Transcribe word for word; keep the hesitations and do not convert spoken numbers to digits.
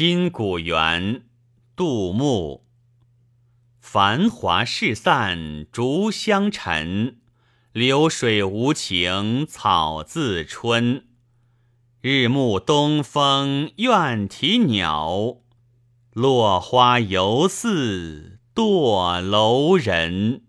今古原，杜牧。繁华逝散逐香尘，流水无情草自春。日暮东风怨啼鸟，落花犹似堕楼人。